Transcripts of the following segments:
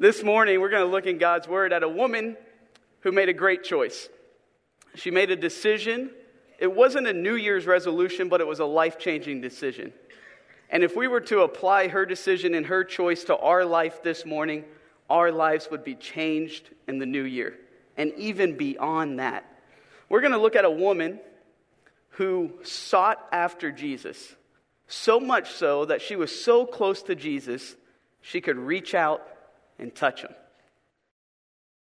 This morning, we're going to look in God's Word at a woman who made a great choice. She made a decision. It wasn't a New Year's resolution, but it was a life-changing decision. And if we were to apply her decision and her choice to our life this morning, our lives would be changed in the new year, and even beyond that. We're going to look at a woman who sought after Jesus, so much so that she was so close to Jesus, she could reach out and touch him.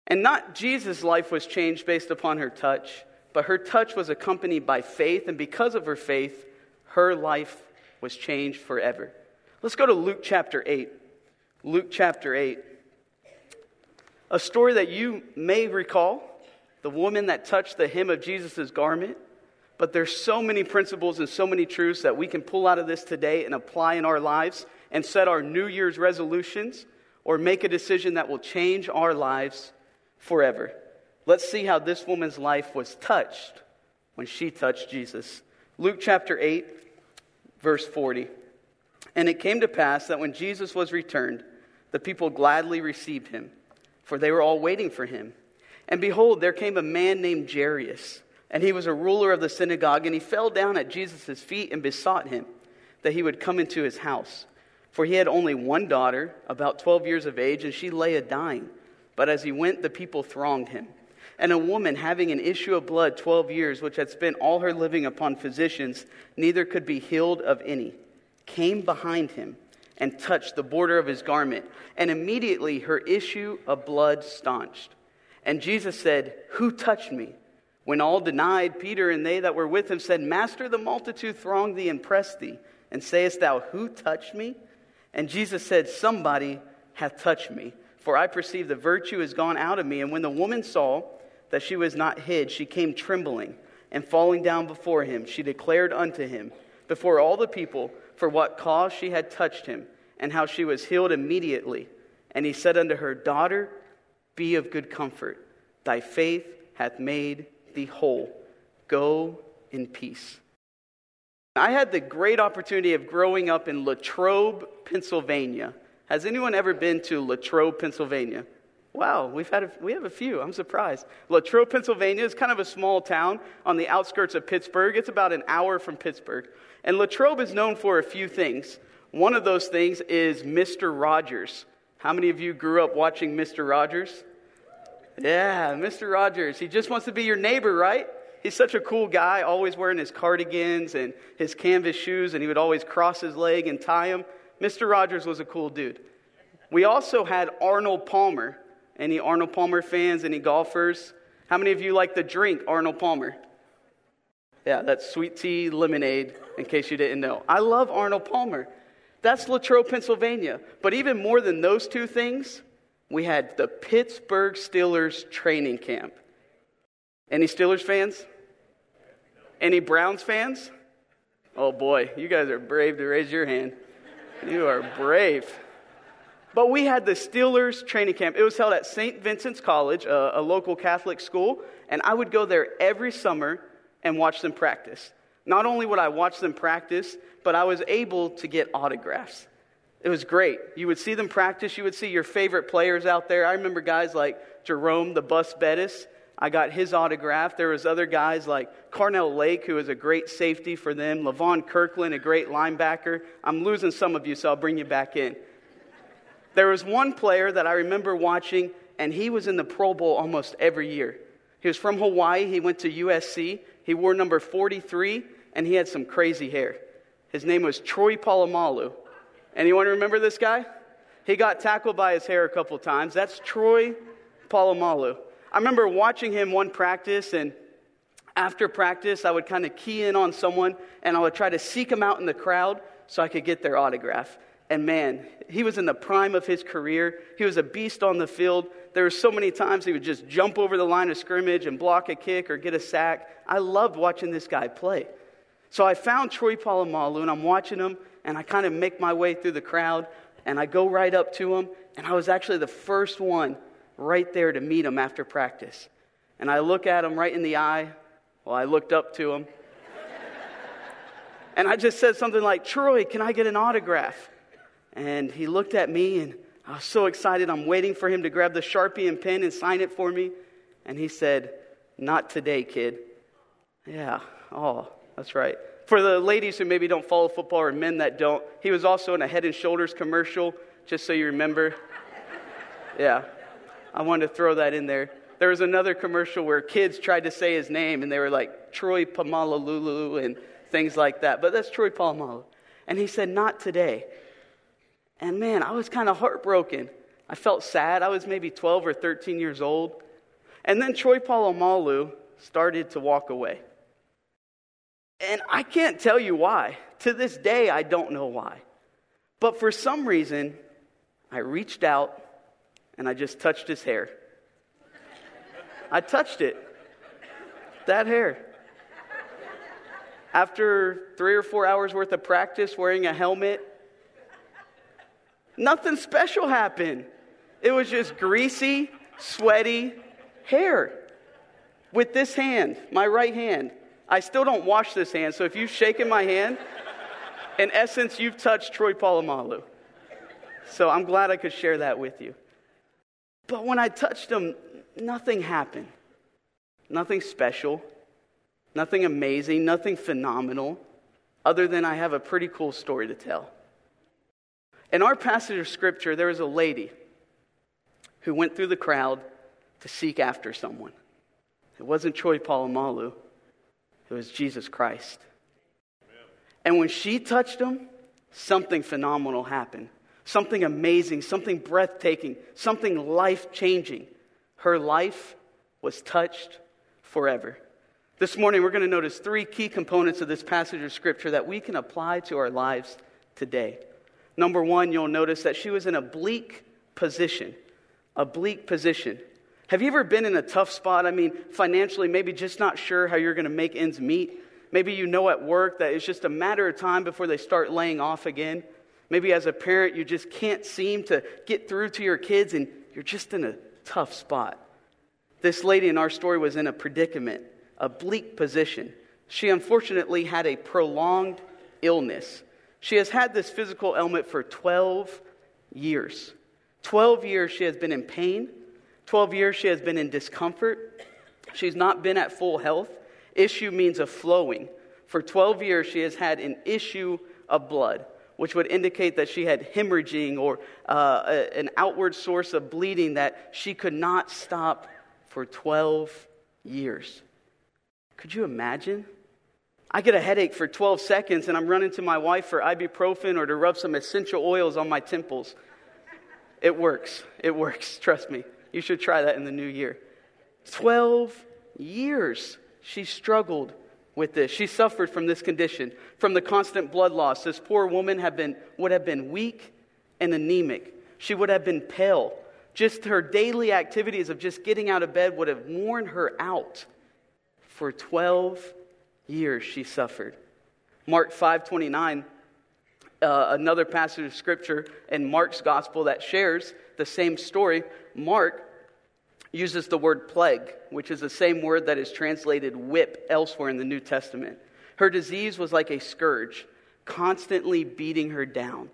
And not Jesus' life was changed based upon her touch, but her touch was accompanied by faith, and because of her faith, her life was changed forever. Let's go to Luke chapter 8. Luke chapter 8. A story that you may recall, the woman that touched the hem of Jesus' garment, but there's so many principles and so many truths that we can pull out of this today and apply in our lives and set our New Year's resolutions or make a decision that will change our lives forever. Let's see how this woman's life was touched when she touched Jesus. Luke chapter 8, verse 40. And it came to pass that when Jesus was returned, the people gladly received him, for they were all waiting for him. And behold, there came a man named Jairus, and he was a ruler of the synagogue, and he fell down at Jesus' feet and besought him that he would come into his house. For he had only one daughter, about 12 years of age, and she lay a-dying. But as he went, the people thronged him. And a woman having an issue of blood 12 years, which had spent all her living upon physicians, neither could be healed of any, came behind him and touched the border of his garment, and immediately her issue of blood staunched. And Jesus said, "Who touched me?" When all denied, Peter and they that were with him said, "Master, the multitude throng thee and press thee, and sayest thou, Who touched me?" And Jesus said, "Somebody hath touched me, for I perceive the virtue is gone out of me." And when the woman saw that she was not hid, she came trembling, and falling down before him, she declared unto him, before all the people, for what cause she had touched him, and how she was healed immediately. And he said unto her, "Daughter, be of good comfort. Thy faith hath made thee whole. Go in peace." I had the great opportunity of growing up in Latrobe, Pennsylvania. Has anyone ever been to Latrobe, Pennsylvania? Wow, we have a few. I'm surprised. Latrobe, Pennsylvania is kind of a small town on the outskirts of Pittsburgh. It's about an hour from Pittsburgh. And Latrobe is known for a few things. One of those things is Mr. Rogers. How many of you grew up watching Mr. Rogers? Yeah, Mr. Rogers. He just wants to be your neighbor, right? He's such a cool guy, always wearing his cardigans and his canvas shoes, and he would always cross his leg and tie him. Mr. Rogers was a cool dude. We also had Arnold Palmer. Any Arnold Palmer fans? Any golfers? How many of you like the drink Arnold Palmer? Yeah, that's sweet tea lemonade, in case you didn't know. I love Arnold Palmer. That's Latrobe, Pennsylvania. But even more than those two things, we had the Pittsburgh Steelers training camp. Any Steelers fans? Any Browns fans? Oh boy, you guys are brave to raise your hand. You are brave. But we had the Steelers training camp. It was held at St. Vincent's College, a local Catholic school, and I would go there every summer and watch them practice. Not only would I watch them practice, but I was able to get autographs. It was great. You would see them practice. You would see your favorite players out there. I remember guys like Jerome Bettis. I got his autograph. There was other guys like Carnell Lake, who is a great safety for them. Lavon Kirkland, a great linebacker. I'm losing some of you, so I'll bring you back in. There was one player that I remember watching, and he was in the Pro Bowl almost every year. He was from Hawaii. He went to USC. He wore number 43, and he had some crazy hair. His name was Troy Polamalu. Anyone remember this guy? He got tackled by his hair a couple times. That's Troy Polamalu. I remember watching him one practice, and after practice, I would kind of key in on someone, and I would try to seek him out in the crowd so I could get their autograph. And man, he was in the prime of his career. He was a beast on the field. There were so many times he would just jump over the line of scrimmage and block a kick or get a sack. I loved watching this guy play. So I found Troy Polamalu, and I'm watching him, and I kind of make my way through the crowd, and I go right up to him, and I was actually the first one right there to meet him after practice. And I look at him right in the eye. Well, I looked up to him. And I just said something like, "Troy, can I get an autograph?" And he looked at me, and I was so excited. I'm waiting for him to grab the Sharpie and pen and sign it for me. And he said, "Not today, kid." Yeah, oh, that's right. For the ladies who maybe don't follow football or men that don't, he was also in a Head & Shoulders commercial, just so you remember. Yeah, I wanted to throw that in there. There was another commercial where kids tried to say his name, and they were like Troy Polamalu and things like that. But that's Troy Polamalu. And he said, "Not today." And man, I was kind of heartbroken. I felt sad. I was maybe 12 or 13 years old. And then Troy Polamalu started to walk away. And I can't tell you why. To this day, I don't know why. But for some reason, I reached out and I just touched his hair. I touched it. That hair. After 3 or 4 hours worth of practice wearing a helmet, nothing special happened. It was just greasy, sweaty hair. With this hand, my right hand. I still don't wash this hand, so if you've shaken my hand, in essence, you've touched Troy Polamalu. So I'm glad I could share that with you. But when I touched him, nothing happened. Nothing special. Nothing amazing. Nothing phenomenal. Other than I have a pretty cool story to tell. In our passage of scripture, there was a lady who went through the crowd to seek after someone. It wasn't Troy Polamalu. It was Jesus Christ. Amen. And when she touched him, something phenomenal happened. Something amazing, something breathtaking, something life-changing. Her life was touched forever. This morning, we're going to notice 3 key components of this passage of scripture that we can apply to our lives today. Number 1, you'll notice that she was in a bleak position. A bleak position. Have you ever been in a tough spot? I mean, financially, maybe just not sure how you're going to make ends meet. Maybe you know at work that it's just a matter of time before they start laying off again. Maybe as a parent, you just can't seem to get through to your kids, and you're just in a tough spot. This lady in our story was in a predicament, a bleak position. She unfortunately had a prolonged illness. She has had this physical ailment for 12 years. 12 years she has been in pain. 12 years she has been in discomfort. She's not been at full health. Issue means a flowing. For 12 years she has had an issue of blood, which would indicate that she had hemorrhaging or an outward source of bleeding that she could not stop for 12 years. Could you imagine? I get a headache for 12 seconds and I'm running to my wife for ibuprofen or to rub some essential oils on my temples. It works. It works. Trust me. You should try that in the new year. 12 years she struggled with this. She suffered from this condition, from the constant blood loss. This poor woman would have been weak and anemic. She would have been pale. Just her daily activities of just getting out of bed would have worn her out. For 12 years she suffered. Mark 5:29, another passage of scripture in Mark's gospel that shares the same story. Mark uses the word plague, which is the same word that is translated whip elsewhere in the New Testament. Her disease was like a scourge, constantly beating her down,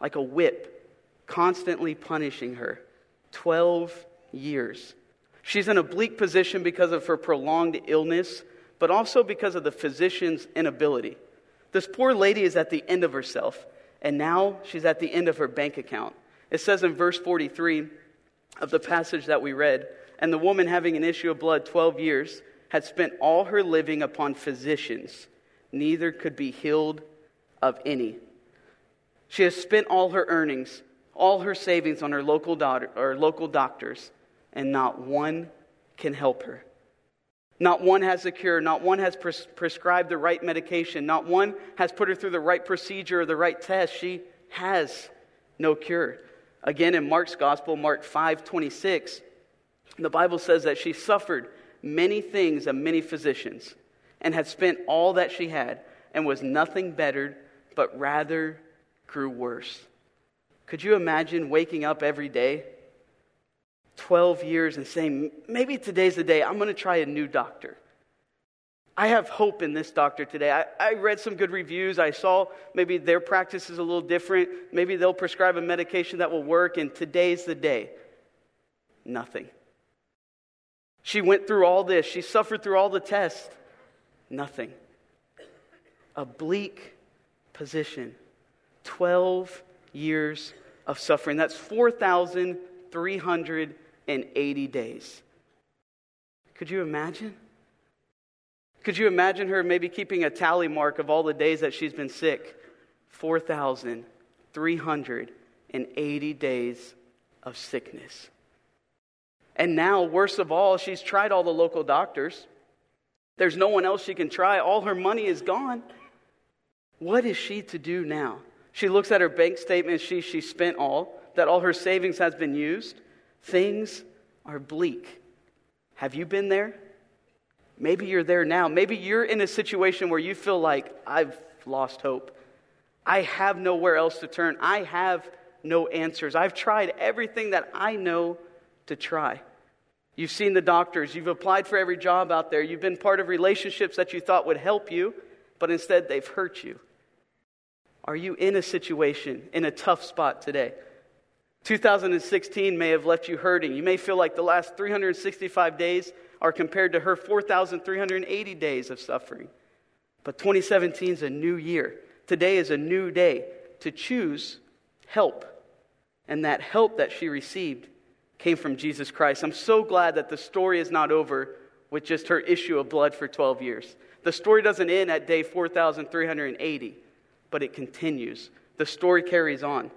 like a whip, constantly punishing her. 12 years. She's in a bleak position because of her prolonged illness, but also because of the physician's inability. This poor lady is at the end of herself, and now she's at the end of her bank account. It says in verse 43 of the passage that we read, "And the woman having an issue of blood 12 years had spent all her living upon physicians, neither could be healed of any. She has spent all her earnings, all her savings on her local doctors, and not one can help her. Not one has a cure, not one has prescribed the right medication, not one has put her through the right procedure or the right test. She has no cure." Again, in Mark's gospel, Mark 5:26, the Bible says that she suffered many things of many physicians and had spent all that she had and was nothing bettered, but rather grew worse. Could you imagine waking up every day, 12 years, and saying, "Maybe today's the day I'm going to try a new doctor. I have hope in this doctor today. I read some good reviews. I saw maybe their practice is a little different. Maybe they'll prescribe a medication that will work, and today's the day. Nothing. She went through all this. She suffered through all the tests. Nothing. A bleak position. 12 years of suffering. That's 4,380 days. Could you imagine? Could you imagine her maybe keeping a tally mark of all the days that she's been sick? 4,380 days of sickness. And now, worst of all, she's tried all the local doctors. There's no one else she can try. All her money is gone. What is she to do now? She looks at her bank statement. She spent all, that all her savings has been used. Things are bleak. Have you been there? Maybe you're there now. Maybe you're in a situation where you feel like, I've lost hope. I have nowhere else to turn. I have no answers. I've tried everything that I know to try. You've seen the doctors. You've applied for every job out there. You've been part of relationships that you thought would help you, but instead they've hurt you. Are you in a situation, in a tough spot today? 2016 may have left you hurting. You may feel like the last 365 days are compared to her 4,380 days of suffering. But 2017 is a new year. Today is a new day to choose help. And that help that she received came from Jesus Christ. I'm so glad that the story is not over with just her issue of blood for 12 years. The story doesn't end at day 4,380, but it continues. The story carries on.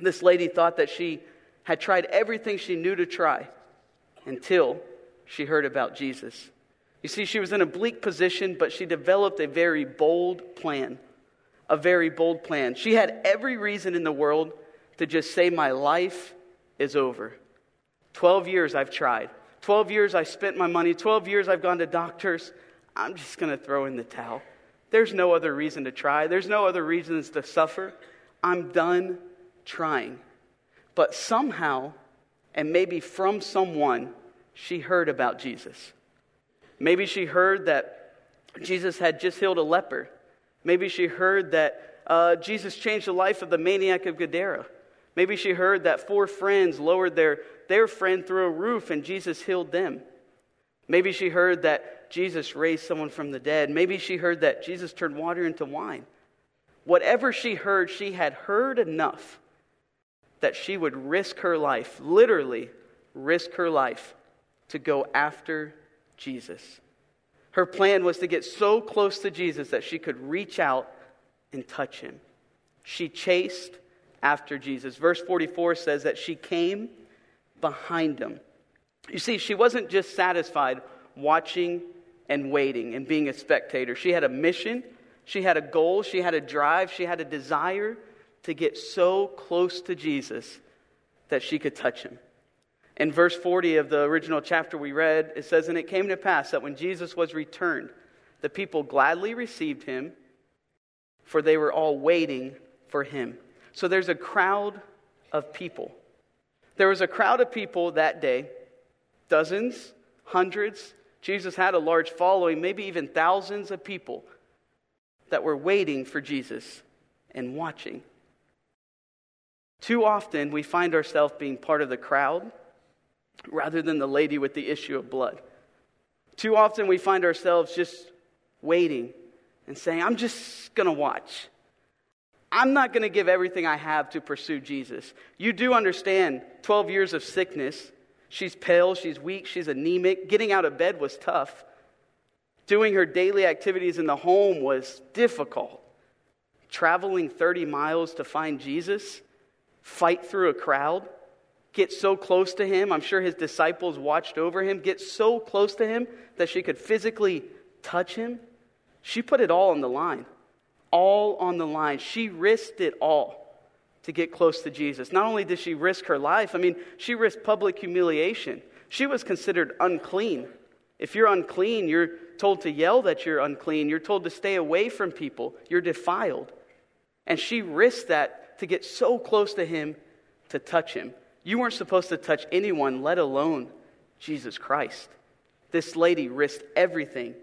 This lady thought that she had tried everything she knew to try until she heard about Jesus. You see, she was in a bleak position, but she developed a very bold plan. A very bold plan. She had every reason in the world to just say, my life is over. 12 years I've tried. 12 years I spent my money. 12 years I've gone to doctors. I'm just going to throw in the towel. There's no other reason to try. There's no other reasons to suffer. I'm done trying. But somehow, and maybe from someone, she heard about Jesus. Maybe she heard that Jesus had just healed a leper. Maybe she heard that Jesus changed the life of the maniac of Gadara. Maybe she heard that four friends lowered their friend through a roof and Jesus healed them. Maybe she heard that Jesus raised someone from the dead. Maybe she heard that Jesus turned water into wine. Whatever she had heard enough that she would risk her life, literally risk her life, to go after Jesus. Her plan was to get so close to Jesus that she could reach out and touch him. She chased after Jesus. Verse 44 says that she came behind him. You see, she wasn't just satisfied watching and waiting and being a spectator. She had a mission, she had a goal, she had a drive, she had a desire to get so close to Jesus that she could touch him. In verse 40 of the original chapter we read, it says, and it came to pass that when Jesus was returned, the people gladly received him, for they were all waiting for him. So there's a crowd of people. There was a crowd of people that day, dozens, hundreds. Jesus had a large following, maybe even thousands of people that were waiting for Jesus and watching. Too often we find ourselves being part of the crowd rather than the lady with the issue of blood. Too often we find ourselves just waiting and saying, I'm just going to watch. I'm not going to give everything I have to pursue Jesus. You do understand 12 years of sickness. She's pale, she's weak, she's anemic. Getting out of bed was tough. Doing her daily activities in the home was difficult. Traveling 30 miles to find Jesus, fight through a crowd, get so close to him. I'm sure his disciples watched over him. Get so close to him that she could physically touch him. She put it all on the line. All on the line. She risked it all to get close to Jesus. Not only did she risk her life, she risked public humiliation. She was considered unclean. If you're unclean, you're told to yell that you're unclean. You're told to stay away from people. You're defiled. And she risked that to get so close to him, to touch him. You weren't supposed to touch anyone, let alone Jesus Christ. This lady risked everything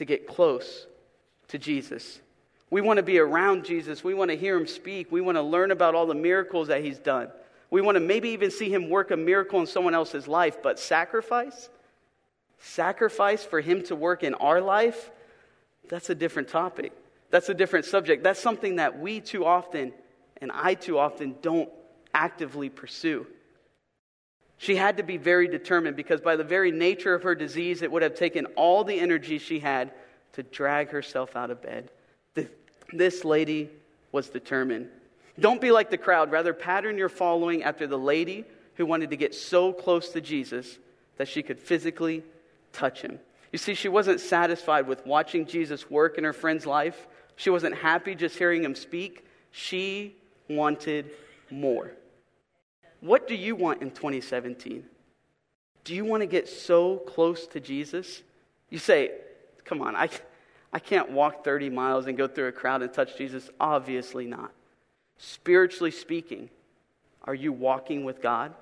to get close to Jesus. We want to be around Jesus. We want to hear him speak. We want to learn about all the miracles that he's done. We want to maybe even see him work a miracle in someone else's life. But sacrifice for him to work in our life, that's a different topic. That's a different subject. That's something that we too often, and I too often, don't actively pursue. She had to be very determined, because by the very nature of her disease, it would have taken all the energy she had to drag herself out of bed. This lady was determined. Don't be like the crowd. Rather, pattern your following after the lady who wanted to get so close to Jesus that she could physically touch him. You see, she wasn't satisfied with watching Jesus work in her friend's life. She wasn't happy just hearing him speak. She wanted more. What do you want in 2017? Do you want to get so close to Jesus? You say, come on, I can't walk 30 miles and go through a crowd and touch Jesus. Obviously not. Spiritually speaking, are you walking with God?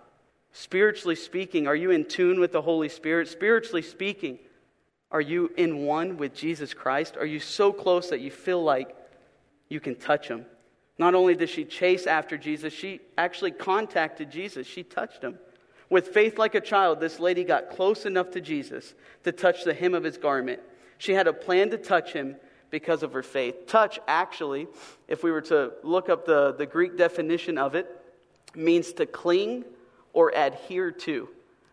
Spiritually speaking, are you in tune with the Holy Spirit? Spiritually speaking, are you in one with Jesus Christ? Are you so close that you feel like you can touch him? Not only did she chase after Jesus, she actually contacted Jesus. She touched him. With faith like a child, this lady got close enough to Jesus to touch the hem of his garment. She had a plan to touch him because of her faith. Touch, actually, if we were to look up the Greek definition of it, means to cling or adhere to.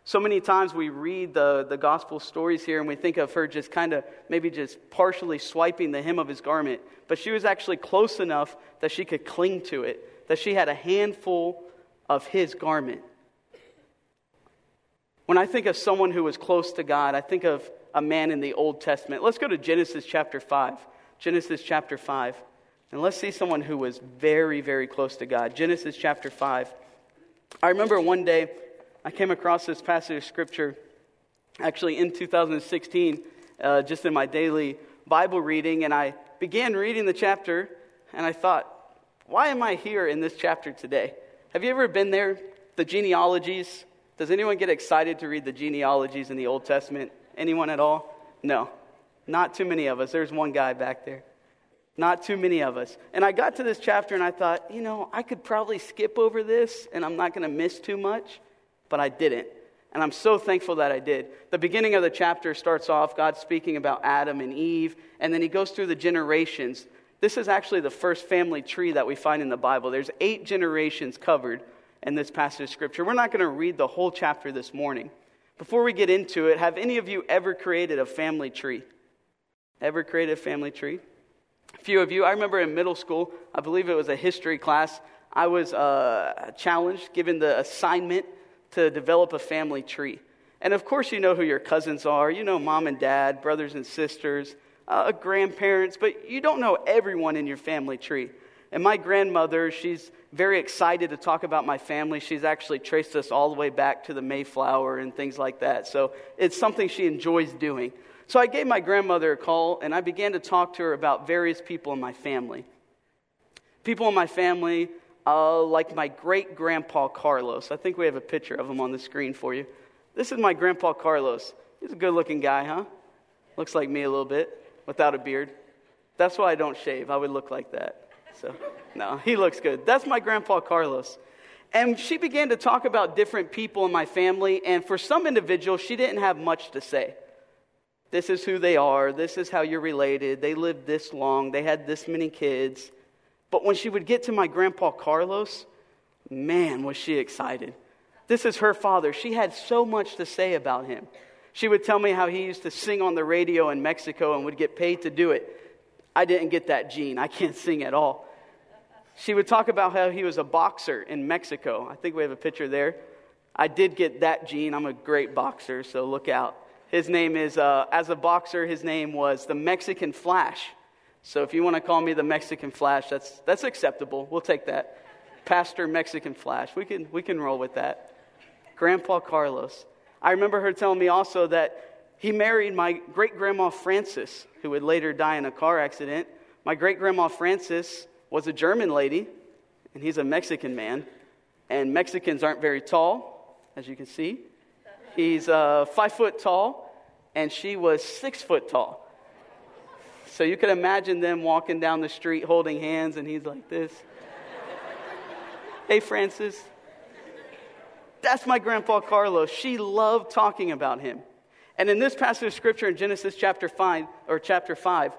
So many times we read the gospel stories here and we think of her just kind of maybe just partially swiping the hem of his garment. But she was actually close enough that she could cling to it, that she had a handful of his garment. When I think of someone who was close to God, I think of a man in the Old Testament. Let's go to Genesis chapter 5. Genesis chapter 5. And let's see someone who was very, very close to God. Genesis chapter 5. I remember one day I came across this passage of scripture actually in 2016, just in my daily Bible reading, and I began reading the chapter, and I thought, why am I here in this chapter today? Have you ever been there? The genealogies. Does anyone get excited to read the genealogies in the Old Testament? Anyone at all? No. Not too many of us. There's one guy back there. Not too many of us. And I got to this chapter, and I thought, you know, I could probably skip over this, and I'm not going to miss too much. But I didn't, and I'm so thankful that I did. The beginning of the chapter starts off God speaking about Adam and Eve, and then he goes through the generations. This is actually the first family tree that we find in the Bible. There's 8 generations covered in this passage of scripture. We're not going to read the whole chapter this morning. Before we get into it, have any of you ever created a family tree? Ever created a family tree? A few of you. I remember in middle school, I believe it was a history class, I was challenged, given the assignment to develop a family tree. And of course you know who your cousins are. You know mom and dad, brothers and sisters, grandparents, but you don't know everyone in your family tree. And my grandmother, she's very excited to talk about my family. She's actually traced us all the way back to the Mayflower and things like that. So it's something she enjoys doing. So I gave my grandmother a call and I began to talk to her about various people in my family. People in my family, like my great-grandpa Carlos. I think we have a picture of him on the screen for you. This is my grandpa Carlos. He's a good-looking guy, huh? Looks like me a little bit, without a beard. That's why I don't shave. I would look like that. So, no, he looks good. That's my grandpa Carlos. And she began to talk about different people in my family, and for some individuals, she didn't have much to say. This is who they are. This is how you're related. They lived this long. They had this many kids. But when she would get to my grandpa Carlos, man, was she excited. This is her father. She had so much to say about him. She would tell me how he used to sing on the radio in Mexico and would get paid to do it. I didn't get that gene. I can't sing at all. She would talk about how he was a boxer in Mexico. I think we have a picture there. I did get that gene. I'm a great boxer, so look out. His name is, as a boxer, his name was the Mexican Flash. So if you want to call me the Mexican Flash, that's acceptable. We'll take that. Pastor Mexican Flash. We can roll with that. Grandpa Carlos. I remember her telling me also that he married my great-grandma Frances, who would later die in a car accident. My great-grandma Frances was a German lady, and he's a Mexican man. And Mexicans aren't very tall, as you can see. He's 5 foot tall, and she was 6 foot tall. So you could imagine them walking down the street holding hands, and he's like this. Hey, Frances. That's my grandpa Carlos. She loved talking about him. And in this passage of scripture in Genesis chapter 5,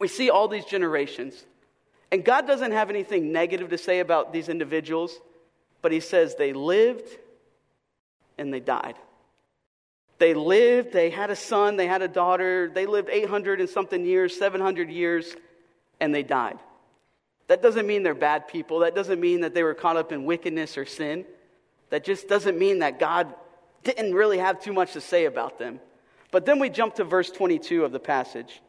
we see all these generations. And God doesn't have anything negative to say about these individuals, but he says they lived and they died. They lived, they had a son, they had a daughter, they lived 800 and something years, 700 years, and they died. That doesn't mean they're bad people. That doesn't mean that they were caught up in wickedness or sin. That just doesn't mean that God didn't really have too much to say about them. But then we jump to verse 22 of the passage.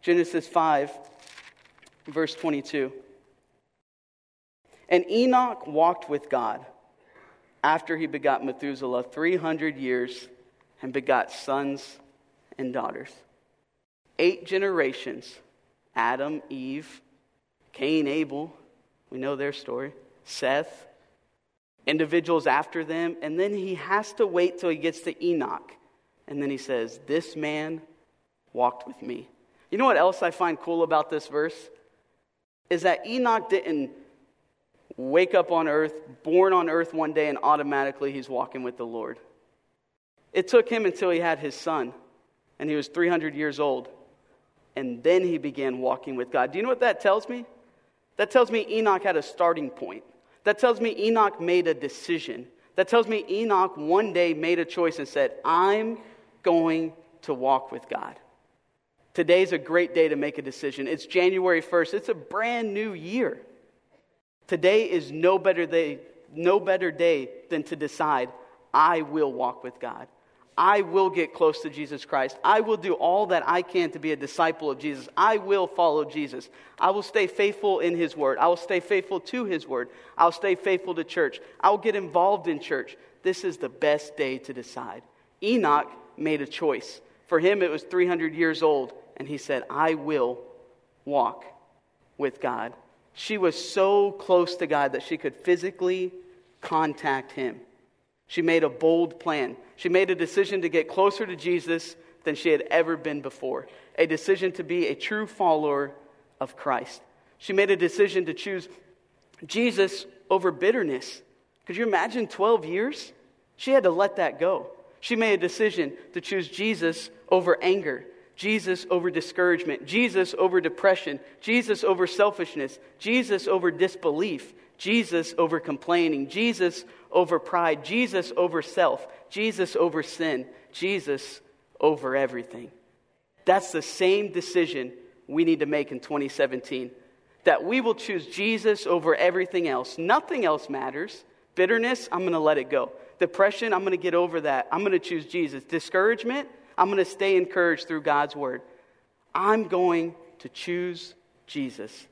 Genesis 5, verse 22. And Enoch walked with God after he begot Methuselah 300 years and begot sons and daughters. 8 generations. Adam, Eve, Cain, Abel. We know their story. Seth. Individuals after them. And then he has to wait till he gets to Enoch. And then he says, this man walked with me. You know what else I find cool about this verse? Is that Enoch didn't wake up on earth, born on earth one day, and automatically he's walking with the Lord. It took him until he had his son, and he was 300 years old. And then he began walking with God. Do you know what that tells me? That tells me Enoch had a starting point. That tells me Enoch made a decision. That tells me Enoch one day made a choice and said, I'm going to walk with God. Today's a great day to make a decision. It's January 1st. It's a brand new year. Today is no better day than to decide, I will walk with God. I will get close to Jesus Christ. I will do all that I can to be a disciple of Jesus. I will follow Jesus. I will stay faithful in his word. I will stay faithful to his word. I'll stay faithful to church. I'll get involved in church. This is the best day to decide. Enoch made a choice. For him, it was 300 years old, and he said, I will walk with God. She was so close to God that she could physically contact him. She made a bold plan. She made a decision to get closer to Jesus than she had ever been before. A decision to be a true follower of Christ. She made a decision to choose Jesus over bitterness. Could you imagine 12 years? She had to let that go. She made a decision to choose Jesus over anger, Jesus over discouragement, Jesus over depression, Jesus over selfishness, Jesus over disbelief, Jesus over complaining, Jesus over pride, Jesus over self, Jesus over sin, Jesus over everything. That's the same decision we need to make in 2017, that we will choose Jesus over everything else. Nothing else matters. Bitterness, I'm going to let it go. Depression, I'm going to get over that. I'm going to choose Jesus. Discouragement, I'm going to stay encouraged through God's word. I'm going to choose Jesus.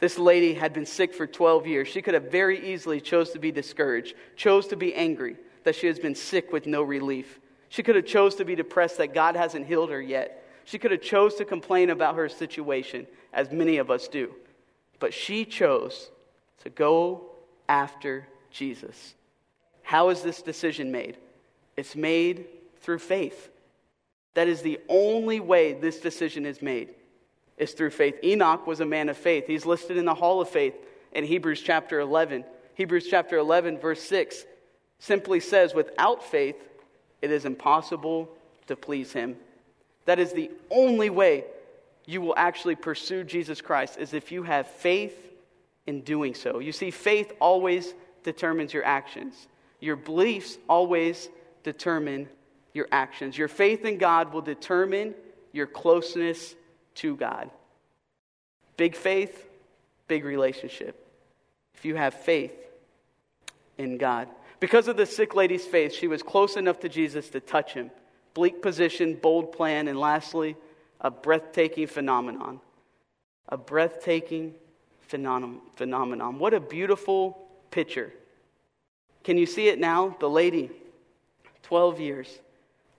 This lady had been sick for 12 years. She could have very easily chose to be discouraged, chose to be angry that she has been sick with no relief. She could have chose to be depressed that God hasn't healed her yet. She could have chose to complain about her situation, as many of us do. But she chose to go after Jesus. How is this decision made? It's made through faith. That is the only way this decision is made, is through faith. Enoch was a man of faith. He's listed in the Hall of Faith in Hebrews chapter 11. Hebrews chapter 11, verse 6, simply says, without faith, it is impossible to please him. That is the only way you will actually pursue Jesus Christ, is if you have faith in doing so. You see, faith always determines your actions. Your beliefs always determine your actions. Your faith in God will determine your closeness to God. Big faith, big relationship. If you have faith in God. Because of the sick lady's faith, she was close enough to Jesus to touch him. Bleak position, bold plan, and lastly, a breathtaking phenomenon. A breathtaking phenomenon. What a beautiful picture. Can you see it now? The lady, 12 years.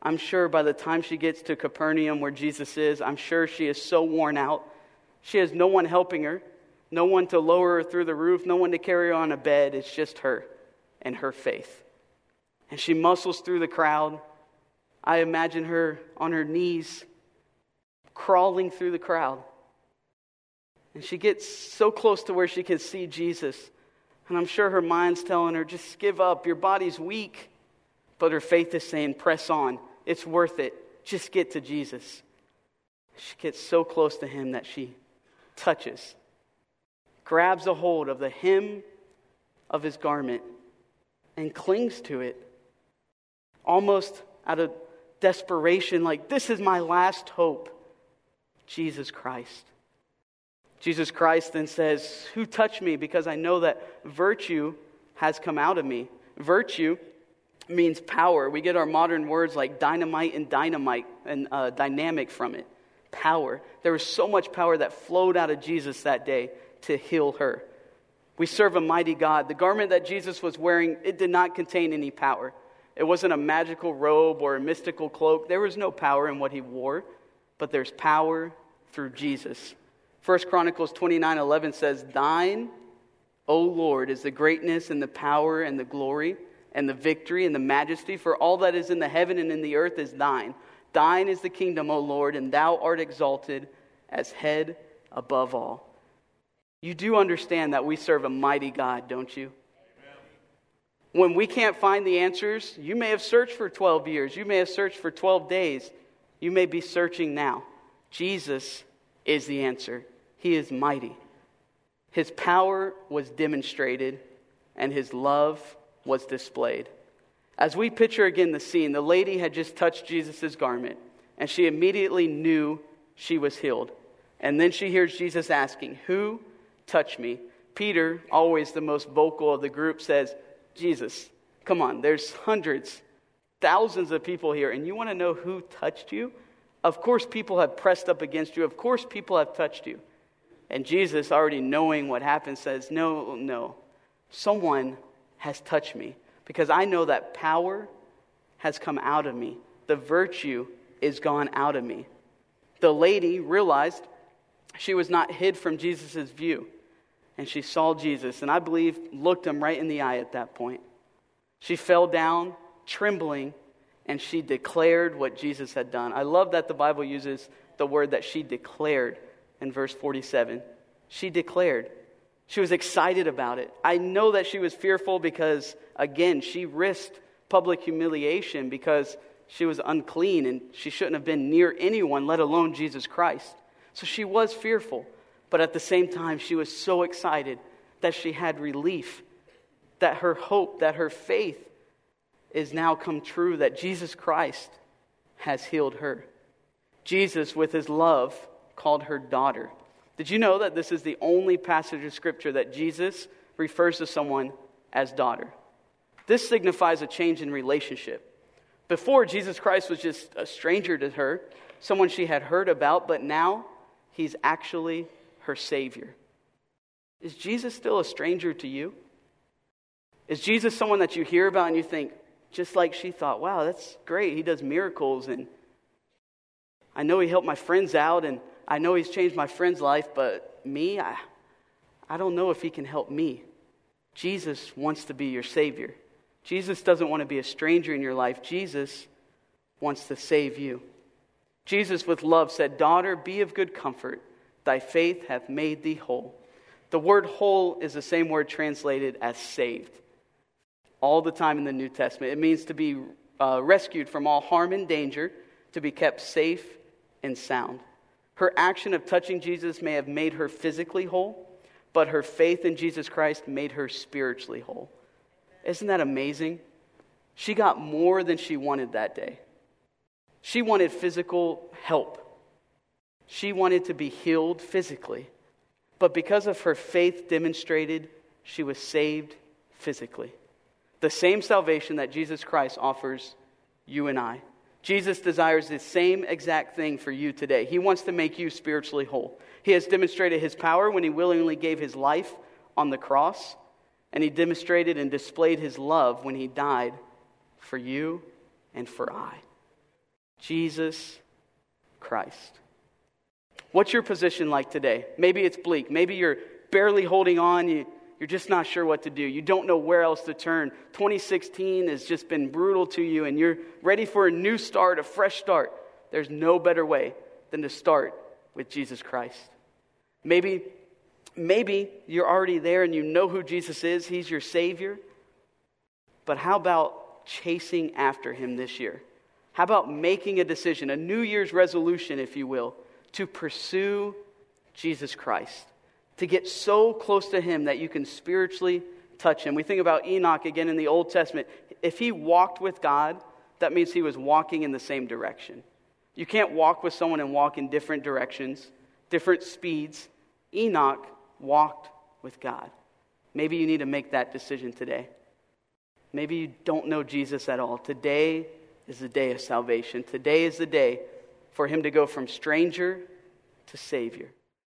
I'm sure by the time she gets to Capernaum where Jesus is, I'm sure she is so worn out. She has no one helping her, no one to lower her through the roof, no one to carry her on a bed. It's just her and her faith. And she muscles through the crowd. I imagine her on her knees, crawling through the crowd. And she gets so close to where she can see Jesus. And I'm sure her mind's telling her, just give up. Your body's weak. But her faith is saying, press on. It's worth it. Just get to Jesus. She gets so close to him that she touches, grabs a hold of the hem of his garment, and clings to it, almost out of desperation, like, this is my last hope, Jesus Christ. Jesus Christ then says, who touched me? Because I know that virtue has come out of me. Virtue means power. We get our modern words like dynamite and dynamic from it. Power. There was so much power that flowed out of Jesus that day to heal her. We serve a mighty God. The garment that Jesus was wearing, it did not contain any power. It wasn't a magical robe or a mystical cloak. There was no power in what he wore, but there's power through Jesus. 1 Chronicles 29:11 says, thine, O Lord, is the greatness and the power and the glory and the victory and the majesty, for all that is in the heaven and in the earth is thine. Thine is the kingdom, O Lord, and thou art exalted as head above all. You do understand that we serve a mighty God, don't you? Amen. When we can't find the answers, you may have searched for 12 years. You may have searched for 12 days. You may be searching now. Jesus is the answer. He is mighty. His power was demonstrated, and his love was displayed. As we picture again the scene, the lady had just touched Jesus' garment, and she immediately knew she was healed. And then she hears Jesus asking, who touched me? Peter, always the most vocal of the group, says, Jesus, come on, there's hundreds, thousands of people here, and you want to know who touched you? Of course people have pressed up against you. Of course people have touched you. And Jesus, already knowing what happened, says, no, someone has touched me. Because I know that power has come out of me. The virtue is gone out of me. The lady realized she was not hid from Jesus' view. And she saw Jesus, and I believe looked him right in the eye at that point. She fell down, trembling, and she declared what Jesus had done. I love that the Bible uses the word that she declared in verse 47. She declared. She was excited about it. I know that she was fearful because, again, she risked public humiliation because she was unclean and she shouldn't have been near anyone, let alone Jesus Christ. So she was fearful, but at the same time, she was so excited that she had relief, that her hope, that her faith is now come true, that Jesus Christ has healed her. Jesus, with his love, called her daughter. Did you know that this is the only passage of Scripture that Jesus refers to someone as daughter? This signifies a change in relationship. Before, Jesus Christ was just a stranger to her, someone she had heard about, but now he's actually her Savior. Is Jesus still a stranger to you? Is Jesus someone that you hear about and you think, just like she thought, wow, that's great, he does miracles, and I know he helped my friends out, and I know he's changed my friend's life, but me, I don't know if he can help me. Jesus wants to be your Savior. Jesus doesn't want to be a stranger in your life. Jesus wants to save you. Jesus, with love, said, daughter, be of good comfort. Thy faith hath made thee whole. The word whole is the same word translated as saved. All the time in the New Testament. It means to be rescued from all harm and danger, to be kept safe and sound. Her action of touching Jesus may have made her physically whole, but her faith in Jesus Christ made her spiritually whole. Isn't that amazing? She got more than she wanted that day. She wanted physical help. She wanted to be healed physically. But because of her faith demonstrated, she was saved physically. The same salvation that Jesus Christ offers you and I. Jesus desires the same exact thing for you today. He wants to make you spiritually whole. He has demonstrated his power when he willingly gave his life on the cross, and he demonstrated and displayed his love when he died for you and for I. Jesus Christ. What's your position like today? Maybe it's bleak. Maybe you're barely holding on. You're just not sure what to do. You don't know where else to turn. 2016 has just been brutal to you, and you're ready for a new start, a fresh start. There's no better way than to start with Jesus Christ. Maybe you're already there and you know who Jesus is. He's your Savior. But how about chasing after him this year? How about making a decision, a New Year's resolution, if you will, to pursue Jesus Christ, to get so close to him that you can spiritually touch him? We think about Enoch again in the Old Testament. If he walked with God, that means he was walking in the same direction. You can't walk with someone and walk in different directions, different speeds. Enoch walked with God. Maybe you need to make that decision today. Maybe you don't know Jesus at all. Today is the day of salvation. Today is the day for him to go from stranger to Savior.